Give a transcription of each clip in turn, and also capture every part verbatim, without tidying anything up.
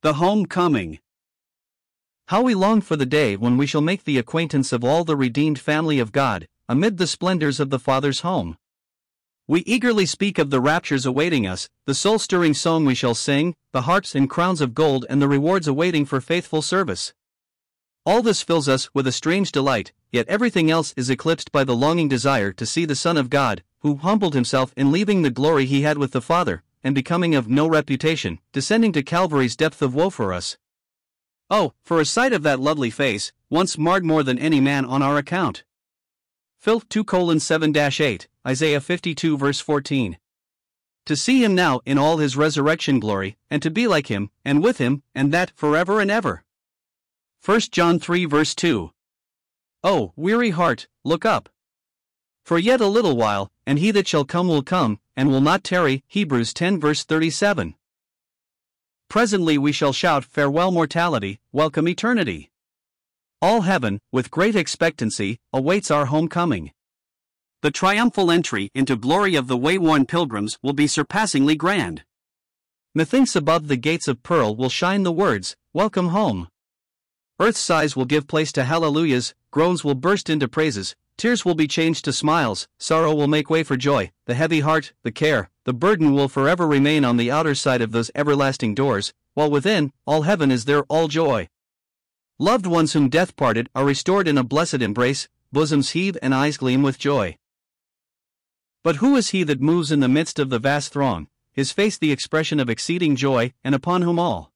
The Homecoming. How we long for the day when we shall make the acquaintance of all the redeemed family of God, amid the splendors of the Father's home. We eagerly speak of the raptures awaiting us, the soul-stirring song we shall sing, the harps and crowns of gold and the rewards awaiting for faithful service. All this fills us with a strange delight, yet everything else is eclipsed by the longing desire to see the Son of God, who humbled himself in leaving the glory he had with the Father, and becoming of no reputation, descending to Calvary's depth of woe for us. Oh, for a sight of that lovely face, once marred more than any man on our account. Phil two colon seven dash eight, Isaiah fifty-two verse fourteen. To see him now in all his resurrection glory, and to be like him, and with him, and that forever and ever. First John three verse two. Oh, weary heart, look up. For yet a little while, and he that shall come will come, and will not tarry. Hebrews ten verse thirty-seven. Presently we shall shout, farewell mortality, welcome eternity. All heaven, with great expectancy, awaits our homecoming. The triumphal entry into glory of the wayworn pilgrims will be surpassingly grand. Methinks above the gates of pearl will shine the words, welcome home. Earth's sighs will give place to hallelujahs, groans will burst into praises, tears will be changed to smiles, sorrow will make way for joy, the heavy heart, the care, the burden will forever remain on the outer side of those everlasting doors, while within, all heaven is there, all joy. Loved ones whom death parted are restored in a blessed embrace, bosoms heave and eyes gleam with joy. But who is he that moves in the midst of the vast throng, his face the expression of exceeding joy, and upon whom all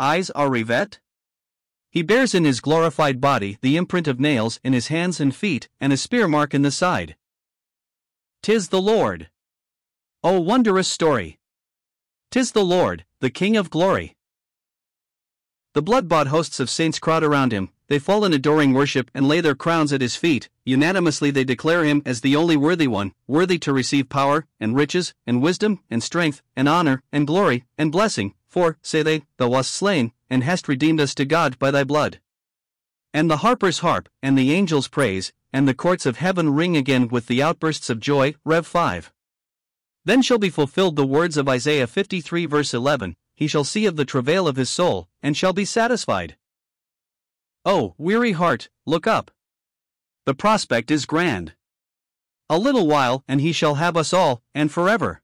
eyes are rivet? He bears in his glorified body the imprint of nails in his hands and feet, and a spear mark in the side. 'Tis the Lord. O wondrous story! 'Tis the Lord, the King of glory. The blood-bought hosts of saints crowd around him, they fall in adoring worship and lay their crowns at his feet, unanimously they declare him as the only worthy one, worthy to receive power, and riches, and wisdom, and strength, and honor, and glory, and blessing, for, say they, thou wast slain, and hast redeemed us to God by thy blood. And the harpers harp, and the angels praise, and the courts of heaven ring again with the outbursts of joy. Rev five. Then shall be fulfilled the words of Isaiah fifty-three verse eleven, he shall see of the travail of his soul, and shall be satisfied. Oh, weary heart, look up. The prospect is grand. A little while, and he shall have us all, and forever.